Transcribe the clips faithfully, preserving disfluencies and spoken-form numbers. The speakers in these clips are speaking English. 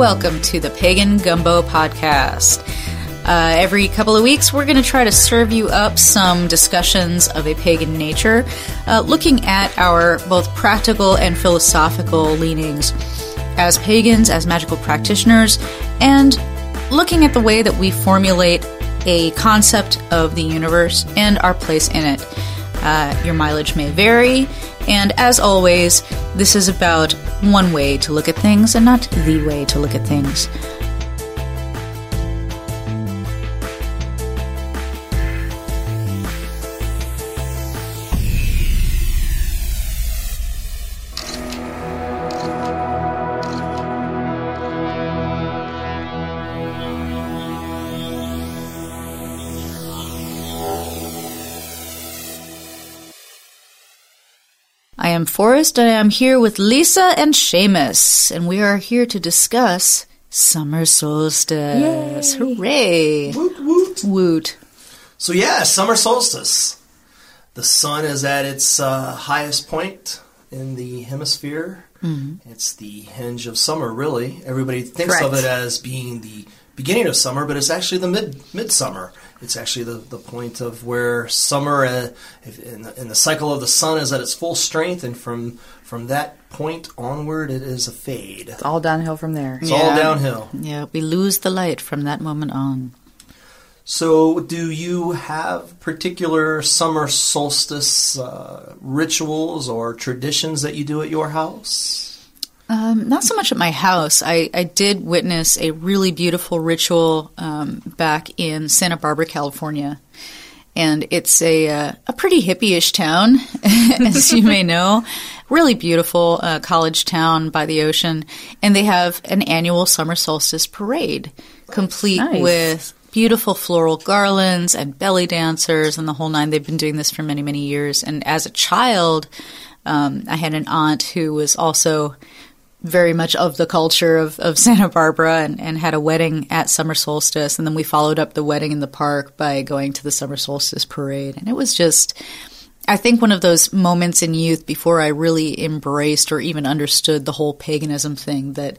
welcome to the Pagan Gumbo Podcast. Uh, every couple of weeks, we're going to try to serve you up some discussions of a pagan nature, uh, looking at our both practical and philosophical leanings as pagans, as magical practitioners, and looking at the way that we formulate a concept of the universe and our place in it. Uh, your mileage may vary, and as always, this is about one way to look at things and not the way to look at things. I am Forrest, and I am here with Lisa and Seamus, and we are here to discuss summer solstice. Yay. Hooray! Woot woot! Woot! So yeah, summer solstice. The sun is at its uh, highest point in the hemisphere. Mm-hmm. It's the hinge of summer, really. Everybody thinks Correct. Of it as being the beginning of summer, but it's actually the mid midsummer. It's actually the, the point of where summer uh, in, the, in the cycle of the sun is at its full strength, and from from that point onward, it is a fade. It's all downhill from there. It's yeah. all downhill. Yeah, we lose the light from that moment on. So do you have particular summer solstice uh, rituals or traditions that you do at your house? Um, not so much at my house. I, I did witness a really beautiful ritual um, back in Santa Barbara, California. And it's a uh, a pretty hippie-ish town, as you may know. Really beautiful uh, college town by the ocean. And they have an annual summer solstice parade, complete nice. With beautiful floral garlands and belly dancers and the whole nine. They've been doing this for many, many years. And as a child, um, I had an aunt who was also very much of the culture of, of Santa Barbara and, and had a wedding at summer solstice. And then we followed up the wedding in the park by going to the summer solstice parade. And it was just, I think, one of those moments in youth before I really embraced or even understood the whole paganism thing, that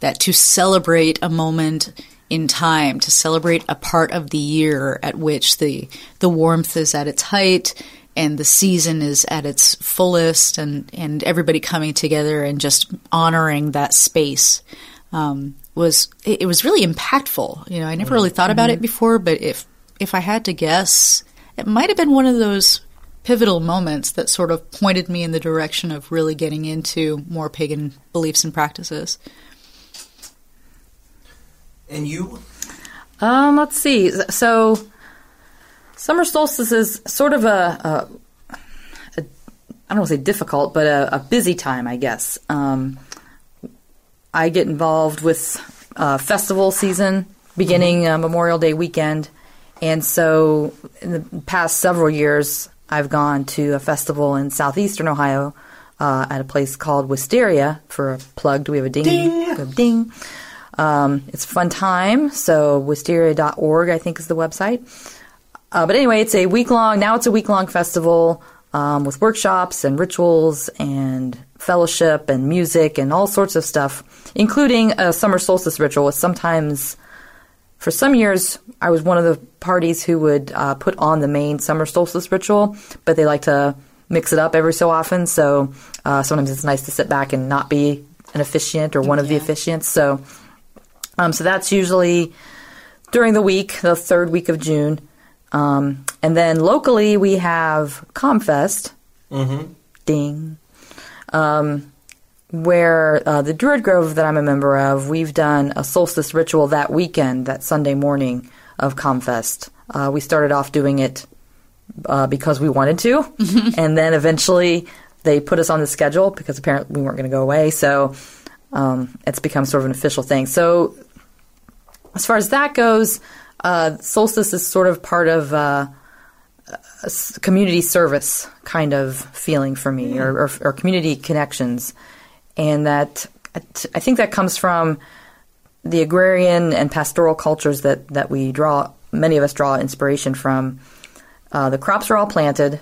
that to celebrate a moment in time, to celebrate a part of the year at which the the warmth is at its height and the season is at its fullest, and, and everybody coming together and just honoring that space um, was it, it was really impactful. You know, I never really thought about it before, but if if I had to guess, it might have been one of those pivotal moments that sort of pointed me in the direction of really getting into more pagan beliefs and practices. And you? Um, let's see. So summer solstice is sort of a, a, a I don't want to say difficult, but a, a busy time, I guess. Um, I get involved with uh, festival season beginning uh, Memorial Day weekend. And so in the past several years, I've gone to a festival in southeastern Ohio uh, at a place called Wisteria. For a plug, do we have a ding? Ding! Go ding. Um, it's a fun time. So wisteria dot org, I think, is the website. Uh, but anyway, it's a week-long, now it's a week-long festival um, with workshops and rituals and fellowship and music and all sorts of stuff, including a summer solstice ritual, which sometimes, for some years, I was one of the parties who would uh, put on the main summer solstice ritual, but they like to mix it up every so often, so uh, sometimes it's nice to sit back and not be an officiant or one yeah. of the officiants. So, um, so that's usually during the week, the third week of June. Um, and then locally we have ComFest, mm-hmm. ding, um, where uh, the Druid Grove that I'm a member of, we've done a solstice ritual that weekend, that Sunday morning of ComFest. Uh, we started off doing it uh, because we wanted to, mm-hmm. and then eventually they put us on the schedule because apparently we weren't going to go away, so um, it's become sort of an official thing. So as far as that goes, Uh, solstice is sort of part of uh, a community service kind of feeling for me, mm. or, or, or community connections. And that I think that comes from the agrarian and pastoral cultures that, that we draw, many of us draw inspiration from. Uh, the crops are all planted.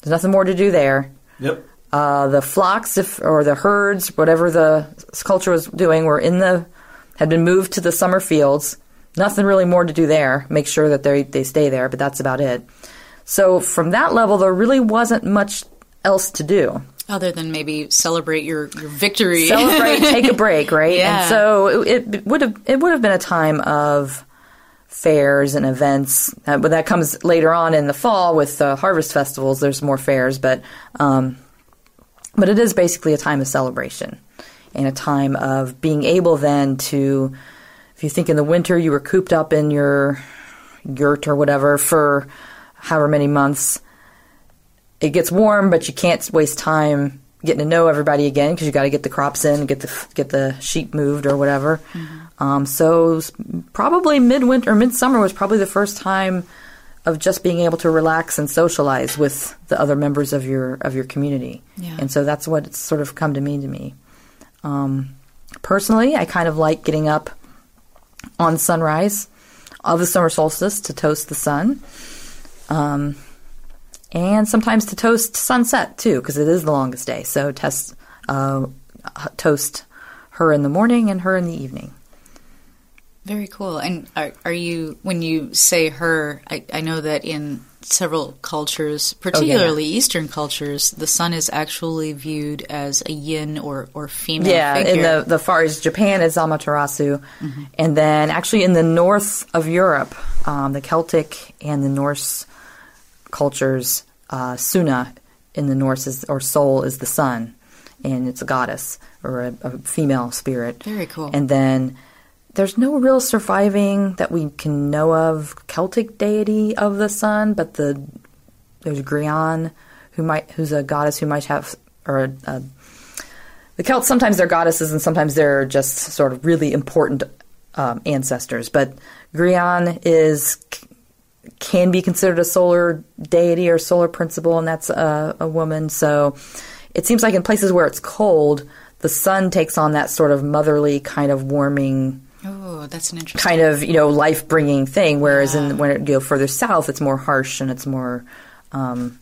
There's nothing more to do there. Yep. Uh, the flocks if, or the herds, whatever the culture was doing, were in the had been moved to the summer fields. Nothing really more to do there. Make sure that they they stay there, but that's about it. So from that level, there really wasn't much else to do. Other than maybe celebrate your, your victory. Celebrate, take a break, right? Yeah. And so it, it would have it would have been a time of fairs and events. Uh, but that comes later on in the fall with the harvest festivals. There's more fairs, but um, but it is basically a time of celebration and a time of being able then to, if you think in the winter you were cooped up in your yurt or whatever for however many months, it gets warm, but you can't waste time getting to know everybody again because you got to get the crops in, get the get the sheep moved or whatever. Mm-hmm. Um, so probably midwinter or midsummer was probably the first time of just being able to relax and socialize with the other members of your of your community. Yeah. And so that's what it's sort of come to mean to me. Um, personally, I kind of like getting up on sunrise of the summer solstice to toast the sun. Um And sometimes to toast sunset, too, because it is the longest day. So test, uh, toast her in the morning and her in the evening. Very cool. And are, are you, when you say her, I, I know that in several cultures, particularly oh, yeah. Eastern cultures, the sun is actually viewed as a yin or, or female yeah, figure. Yeah, in the, the Far East, Japan is Amaterasu. Mm-hmm. And then actually in the north of Europe, um, the Celtic and the Norse cultures, uh, Sunna in the Norse is, or Sol is the sun, and it's a goddess or a, a female spirit. Very cool. And then there's no real surviving that we can know of Celtic deity of the sun, but the there's Grian, who might who's a goddess who might have or a, a, the Celts sometimes they're goddesses and sometimes they're just sort of really important um, ancestors. But Grian is can be considered a solar deity or solar principle, and that's a, a woman. So it seems like in places where it's cold, the sun takes on that sort of motherly kind of warming. Oh, that's an interesting kind of, you know, life-bringing thing. Whereas yeah. in when it, you go further south, it's more harsh and it's more um,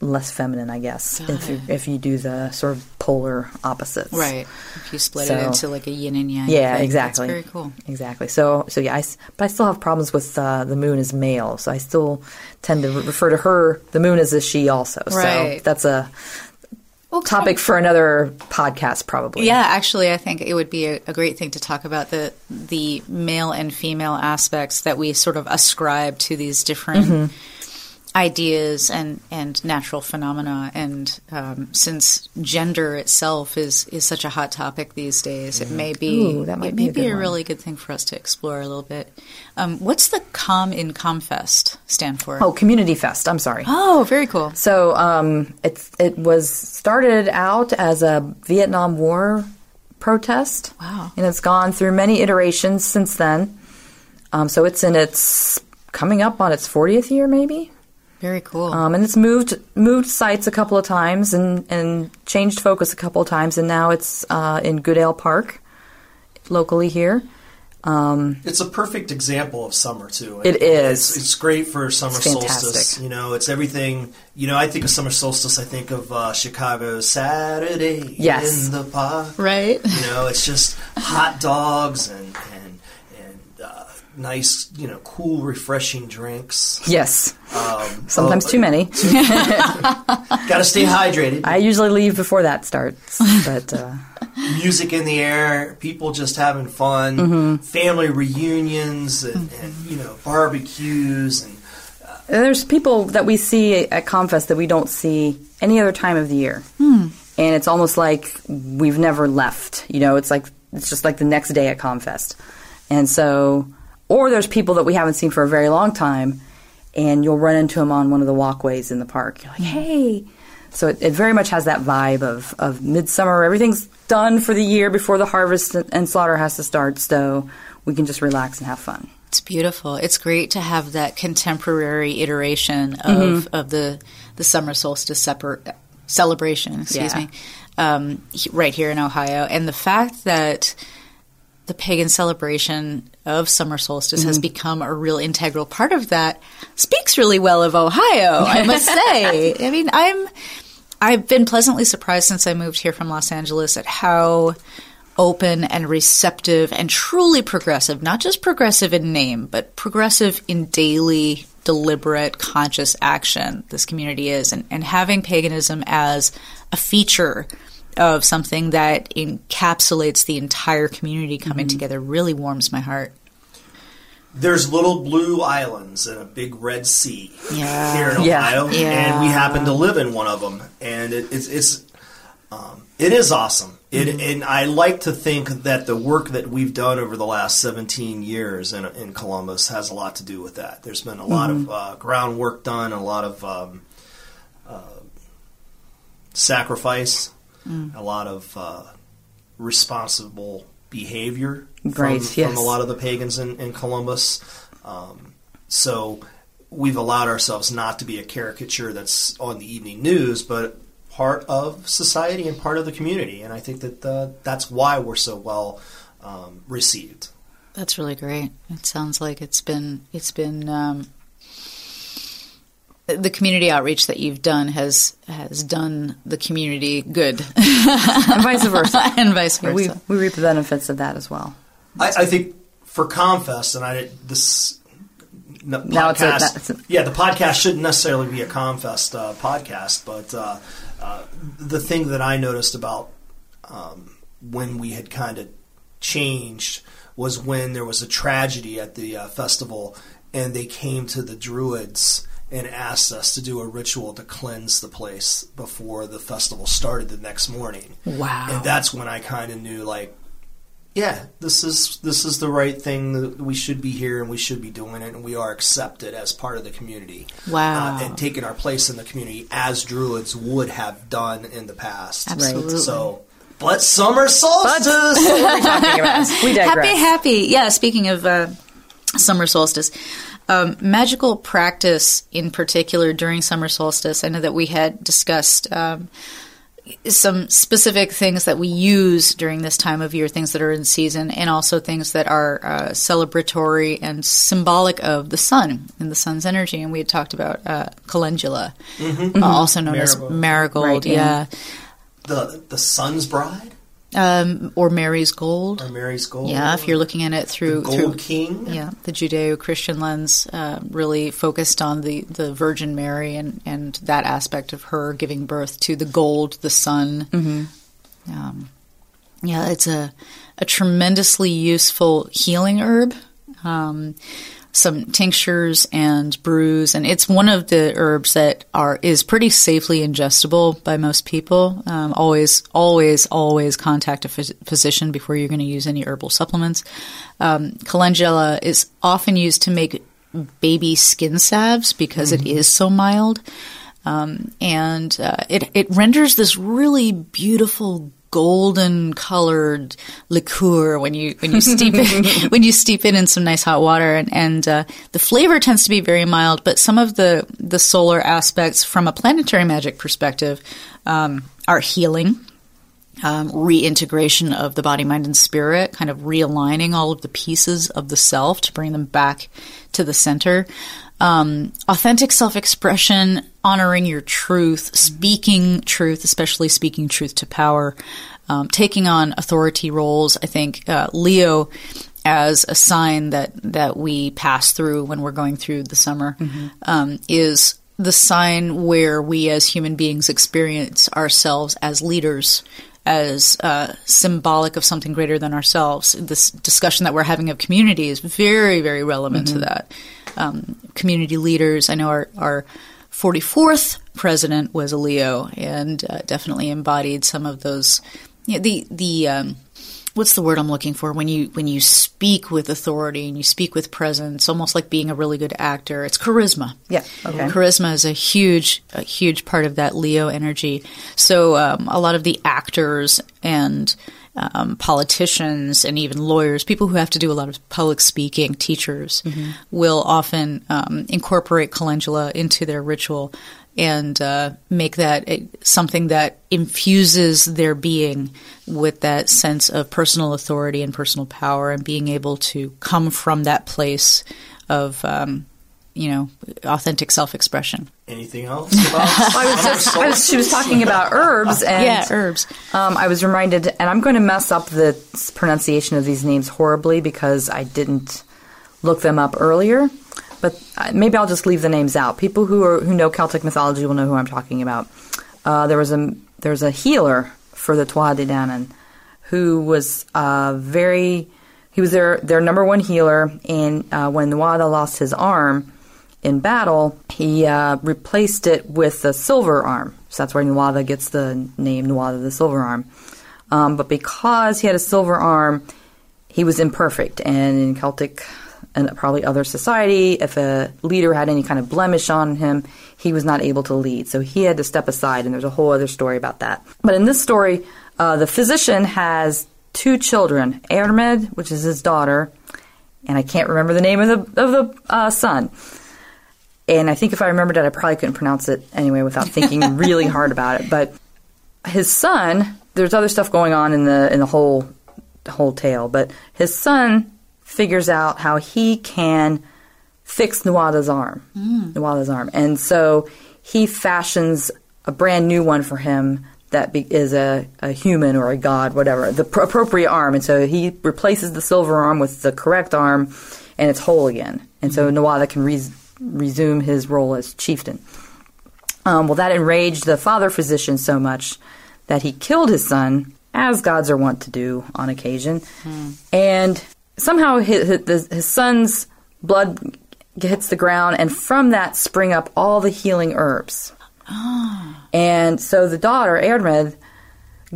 less feminine, I guess. Got if you, if you do the sort of polar opposites, right? If you split so, it into like a yin and yang. Yeah, thing. Exactly. That's very cool. Exactly. So, so yeah, I, but I still have problems with uh, the moon as male, so I still tend to refer to her, the moon, as a she also. Right. So that's a okay. topic for another podcast, probably. Yeah, actually, I think it would be a, a great thing to talk about the the male and female aspects that we sort of ascribe to these different. Mm-hmm. Ideas and, and natural phenomena, and um, since gender itself is, is such a hot topic these days, mm-hmm. it may be Ooh, that might it be may a, be a really good thing for us to explore a little bit. Um, what's the Com in ComFest stand for? Oh, Community Fest. I'm sorry. Oh, very cool. So um, it's it was started out as a Vietnam War protest. Wow, and it's gone through many iterations since then. Um, so it's in its coming up on its fortieth year, maybe. Very cool. Um, and it's moved moved sites a couple of times and, and changed focus a couple of times, and now it's uh, in Goodale Park, locally here. Um, it's a perfect example of summer too. It, it is. It's, it's great for summer it's solstice. You know, it's everything. You know, I think of summer solstice. I think of uh, Chicago Saturday yes. in the park. Right. You know, it's just hot dogs and and and. Uh, nice, you know, cool, refreshing drinks. Yes. Um, Sometimes oh, too many. Got to stay hydrated. I usually leave before that starts. But uh... music in the air, people just having fun, mm-hmm. family reunions, and, mm-hmm. and you know, barbecues, and, uh, and there's people that we see at ComFest that we don't see any other time of the year, hmm. and it's almost like we've never left. You know, it's like it's just like the next day at ComFest, and so. Or there's people that we haven't seen for a very long time, and you'll run into them on one of the walkways in the park. You're like, hey. So it, it very much has that vibe of, of midsummer. Everything's done for the year before the harvest and slaughter has to start, so we can just relax and have fun. It's beautiful. It's great to have that contemporary iteration of, mm-hmm. of the, the summer solstice separ- celebration, excuse yeah. me, um, right here in Ohio. And the fact that the pagan celebration of summer solstice mm-hmm. has become a real integral part of that speaks really well of Ohio, I must say. I mean, I'm, I've been pleasantly surprised since I moved here from Los Angeles at how open and receptive and truly progressive, not just progressive in name, but progressive in daily, deliberate, conscious action this community is. And, and having paganism as a feature of something that encapsulates the entire community coming mm-hmm. together really warms my heart. There's little blue islands and a big red sea yeah. here in Ohio, yeah. Yeah. and we happen to live in one of them. And it, it's it's um, it is awesome. It, mm-hmm. And I like to think that the work that we've done over the last seventeen years in, in Columbus has a lot to do with that. There's been a lot mm-hmm. of uh, groundwork done, a lot of um, uh, sacrifice, mm. a lot of uh, responsible behavior right, from, yes. from a lot of the pagans in, in Columbus. Um, so we've allowed ourselves not to be a caricature that's on the evening news, but part of society and part of the community. And I think that uh, that's why we're so well um, received. That's really great. It sounds like it's been it's been um, the community outreach that you've done has has done the community good, and vice versa. and vice versa. We, we reap the benefits of that as well. I, I think for ComFest, and I this no, podcast, now it's a, that's a, yeah, the podcast shouldn't necessarily be a ComFest uh, podcast, but. Uh, Uh, the thing that I noticed about um, when we had kind of changed was when there was a tragedy at the uh, festival, and they came to the Druids and asked us to do a ritual to cleanse the place before the festival started the next morning. Wow. And that's when I kind of knew, like, yeah, this is this is the right thing. That we should be here, and we should be doing it, and we are accepted as part of the community. Wow! Uh, and taking our place in the community as Druids would have done in the past. Absolutely. Right. So, but summer solstice. But, so what are we talking about? We digress. Happy, happy. Yeah. Speaking of uh, summer solstice, um, magical practice in particular during summer solstice. I know that we had discussed. Um, some specific things that we use during this time of year, things that are in season, and also things that are uh, celebratory and symbolic of the sun and the sun's energy. And we had talked about uh, calendula, mm-hmm. uh, also known marigold. as marigold. Right, yeah. yeah. The the sun's bride? Um, or Mary's gold. Or Mary's gold. Yeah, if you're looking at it through... The gold through, king. Yeah, the Judeo-Christian lens uh, really focused on the, the Virgin Mary and, and that aspect of her giving birth to the gold, the sun. Mm-hmm. Um, yeah, it's a, a tremendously useful healing herb. Um, some tinctures and brews, and it's one of the herbs that are is pretty safely ingestible by most people. Um, always, always, always contact a phys- physician before you're going to use any herbal supplements. Um, calendula is often used to make baby skin salves because mm-hmm. it is so mild, um, and uh, it it renders this really beautiful golden colored liqueur when you when you steep it when you steep it in some nice hot water, and and uh, the flavor tends to be very mild, but some of the the solar aspects from a planetary magic perspective um, are healing, um, reintegration of the body, mind, and spirit, kind of realigning all of the pieces of the self to bring them back to the center. Um, authentic self-expression, honoring your truth, speaking truth, especially speaking truth to power, um, taking on authority roles. I think uh, Leo as a sign that, that we pass through when we're going through the summer mm-hmm. um, is the sign where we as human beings experience ourselves as leaders, as uh, symbolic of something greater than ourselves. This discussion that we're having of community is very, very relevant mm-hmm. to that. Um, community leaders. I know our, our forty-fourth president was a Leo, and uh, definitely embodied some of those. You know, the the um, what's the word I'm looking for when you when you speak with authority and you speak with presence, almost like being a really good actor. It's charisma. Yeah, okay. Charisma is a huge a huge part of that Leo energy. So um, a lot of the actors and Um, politicians and even lawyers, people who have to do a lot of public speaking, teachers, mm-hmm. will often um, incorporate calendula into their ritual and uh, make that a, something that infuses their being with that sense of personal authority and personal power, and being able to come from that place of um, you know, authentic self-expression. Anything else about I was just, I was, she was talking about herbs. And, yeah, herbs. Um, I was reminded, and I'm going to mess up the pronunciation of these names horribly because I didn't look them up earlier, but maybe I'll just leave the names out. People who are, who know Celtic mythology will know who I'm talking about. Uh, there was a there's a healer for the Tuatha De Danann who was uh, very he was their their number one healer, and uh, when Nuada lost his arm in battle, he uh, replaced it with a silver arm. So that's where Nuada gets the name Nuada, the Silver Arm. Um, but because he had a silver arm, he was imperfect. And in Celtic and probably other society, if a leader had any kind of blemish on him, he was not able to lead. So he had to step aside, and there's a whole other story about that. But in this story, uh, the physician has two children, Airmid, which is his daughter, and I can't remember the name of the, of the uh, son. And I think if I remembered it, I probably couldn't pronounce it anyway without thinking really hard about it. But his son, there's other stuff going on in the in the whole the whole tale. But his son figures out how he can fix Nuada's arm, mm. Nuada's arm, and so he fashions a brand new one for him that be, is a, a human or a god, whatever, the pr- appropriate arm. And so he replaces the silver arm with the correct arm, and it's whole again. And mm. so Nuada can re- resume his role as chieftain. Um, well, that enraged the father physician so much that he killed his son, as gods are wont to do on occasion. Mm. And somehow his, his, his son's blood hits the ground, and from that spring up all the healing herbs. Oh. And so the daughter, Airmid,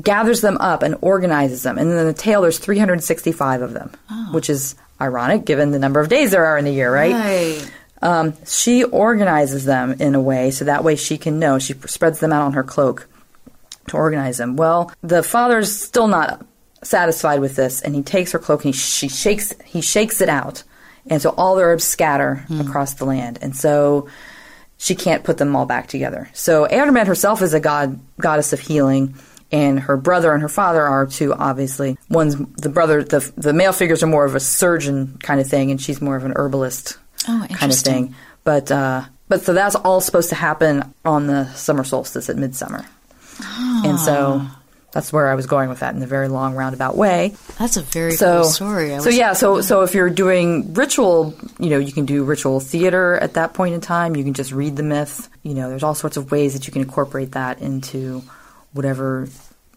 gathers them up and organizes them. And in the tale, there's three hundred sixty-five of them, oh. which is ironic given the number of days there are in the year, right? Right. Um, she organizes them in a way so that way she can know. She spreads them out on her cloak to organize them. Well, the father's still not satisfied with this, and he takes her cloak and he, she shakes, he shakes it out. And so all the herbs scatter mm. across the land. And so she can't put them all back together. So Airmid herself is a god, goddess of healing, and her brother and her father are too, obviously. One's the brother, the, the male figures are more of a surgeon kind of thing, and she's more of an herbalist oh, kind of thing. But, uh, but so that's all supposed to happen on the summer solstice at midsummer. Oh. And so that's where I was going with that in a very long roundabout way. That's a very so, cool story. I so yeah, so so if you're doing ritual, you know, you can do ritual theater at that point in time. You can just read the myth. You know, there's all sorts of ways that you can incorporate that into whatever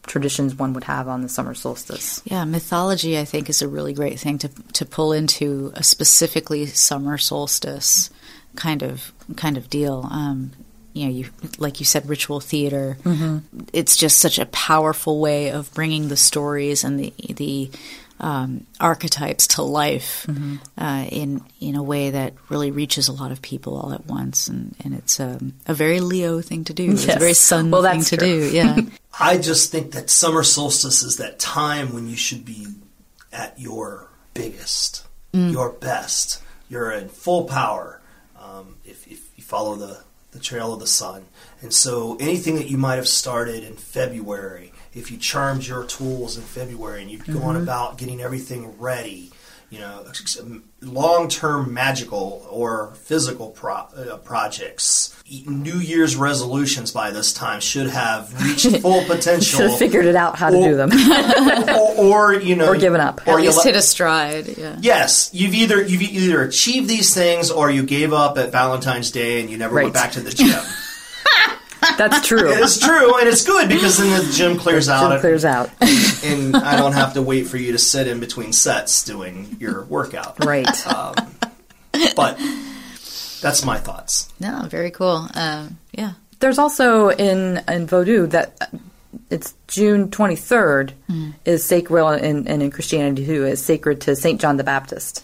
traditions one would have on the summer solstice. Yeah, mythology, I think, is a really great thing to to pull into a specifically summer solstice kind of kind of deal. Um, You know, you like you said, ritual theater. Mm-hmm. It's just such a powerful way of bringing the stories and the the um, archetypes to life mm-hmm. uh, in in a way that really reaches a lot of people all at once. And, and it's um, a very Leo thing to do. Yes. It's a very sun well, thing to true. do. Yeah, I just think that summer solstice is that time when you should be at your biggest, mm. your best. You're in full power um, if if you follow the. the trail of the sun. And so anything that you might have started in February, if you charmed your tools in February and you'd mm-hmm. gone about getting everything ready, you know, long-term magical or physical pro- uh, projects, New Year's resolutions by this time should have reached full potential. Should have figured it out how or, to do them. or, or, you know. Or given up. Or at least le- hit a stride. Yeah. Yes. You've either you've either achieved these things or you gave up at Valentine's Day and you never right. went back to the gym. That's true. It's true, and it's good because then the gym clears the out. Gym and, clears out, and, and I don't have to wait for you to sit in between sets doing your workout. Right. Um, but that's my thoughts. No, very cool. Um, yeah. There's also in in Vodou that it's June twenty-third mm. is sacred, and, and in Christianity too is sacred to Saint John the Baptist.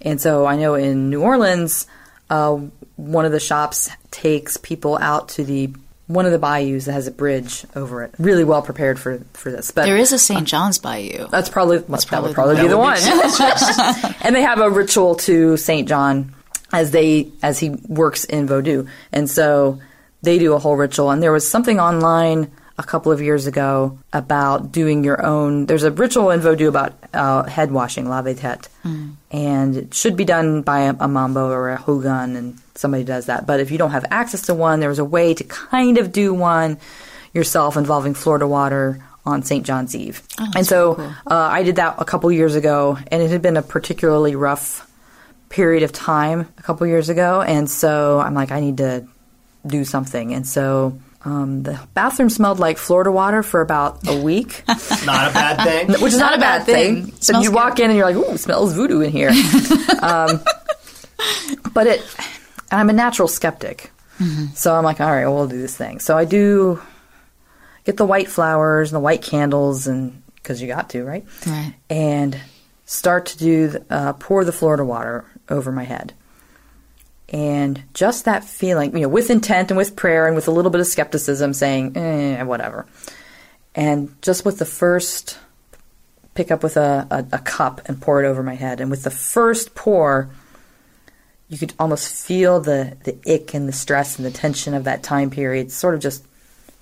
And so I know in New Orleans, uh, one of the shops takes people out to the one of the bayous that has a bridge over it. Really well prepared for, for this. But there is a Saint John's Bayou. That's probably, that's that probably would probably be the one. And they have a ritual to Saint John as they as he works in Vodou. And so they do a whole ritual. And there was something online a couple of years ago about doing your own. There's a ritual in Vodou about uh, head washing, lave tete, mm. and it should be done by a, a mambo or a hogan, and somebody does that. But if you don't have access to one, there was a way to kind of do one yourself involving Florida water on Saint John's Eve. Oh, and so cool. uh, I did that a couple years ago, and it had been a particularly rough period of time a couple years ago. And so I'm like, I need to do something. And so um, the bathroom smelled like Florida water for about a week. Not a bad thing. Which is not, not a bad, bad thing. thing. So you walk good. in and you're like, ooh, smells voodoo in here. um, but it, and I'm a natural skeptic. Mm-hmm. So I'm like, all right, well, we'll do this thing. So I do get the white flowers and the white candles, and because you got to, right? Right. And start to do the, uh, pour the Florida water over my head, and just that feeling, you know, with intent and with prayer and with a little bit of skepticism, saying eh, whatever, and just with the first pick up with a, a, a cup and pour it over my head, and with the first pour, you could almost feel the the ick and the stress and the tension of that time period sort of just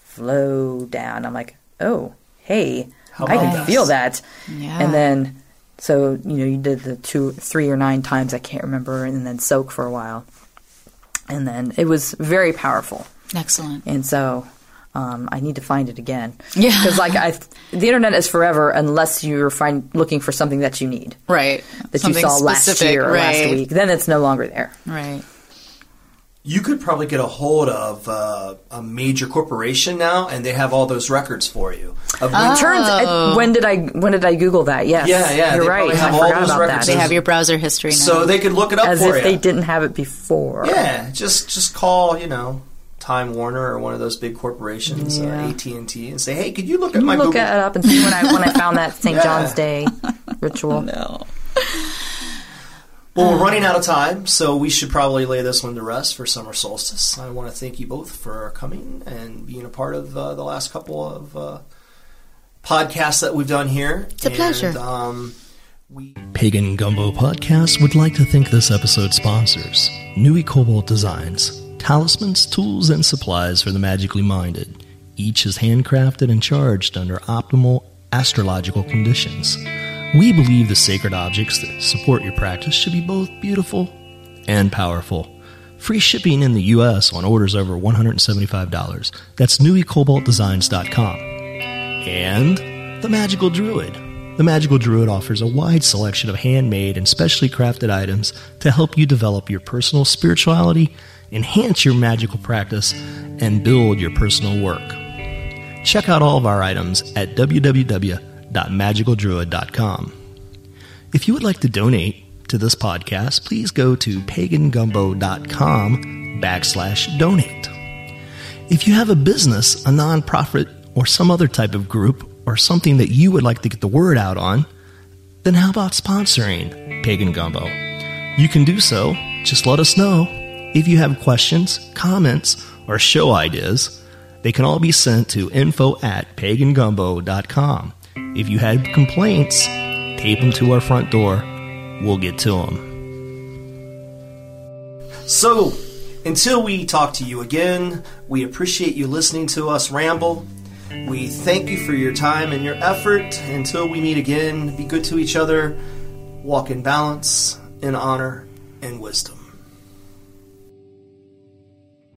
flow down. I'm like, oh, hey, How I can this? feel that. Yeah. And then, so, you know, you did the two, three or nine times, I can't remember, and then soak for a while. And then it was very powerful. Excellent. And so um, I need to find it again. Yeah. Because, like, I, the internet is forever unless you're find, looking for something that you need. Right. That something you saw specific, last year or right. last week. Then it's no longer there. Right. You could probably get a hold of uh, a major corporation now, and they have all those records for you. Of when, oh. turns, I, when did I when did I Google that? Yes. Yeah, yeah. You're they right. Have I all forgot those about records. that. They have your browser history now. So they could look it up As for you. As if they didn't have it before. Yeah. Just just call, you know, Time Warner or one of those big corporations, yeah. uh, A T and T, and say, hey, could you look Can at you my look Google? look it up and see when I, when I found that Saint yeah. John's Day ritual? No. Well, we're running out of time, so we should probably lay this one to rest for summer solstice. I want to thank you both for coming and being a part of uh, the last couple of uh, podcasts that we've done here. It's a and, pleasure. Um, we- Pagan Gumbo Podcast would like to thank this episode's sponsors, Nui Cobalt Designs, talismans, tools, and supplies for the magically minded. Each is handcrafted and charged under optimal astrological conditions. We believe the sacred objects that support your practice should be both beautiful and powerful. Free shipping in the U S on orders over one hundred seventy-five dollars. That's nui cobalt designs dot com. And The Magical Druid. The Magical Druid offers a wide selection of handmade and specially crafted items to help you develop your personal spirituality, enhance your magical practice, and build your personal work. Check out all of our items at w w w dot magical druid dot com. If you would like to donate to this podcast, please go to pagan gumbo dot com backslash donate. If you have a business, a nonprofit, or some other type of group, or something that you would like to get the word out on, then how about sponsoring Pagan Gumbo? You can do so. Just let us know. If you have questions, comments, or show ideas, they can all be sent to info at pagan gumbo dot com. If you had complaints, tape them to our front door. We'll get to them. So, until we talk to you again, we appreciate you listening to us ramble. We thank you for your time and your effort. Until we meet again, be good to each other. Walk in balance, in honor, and wisdom.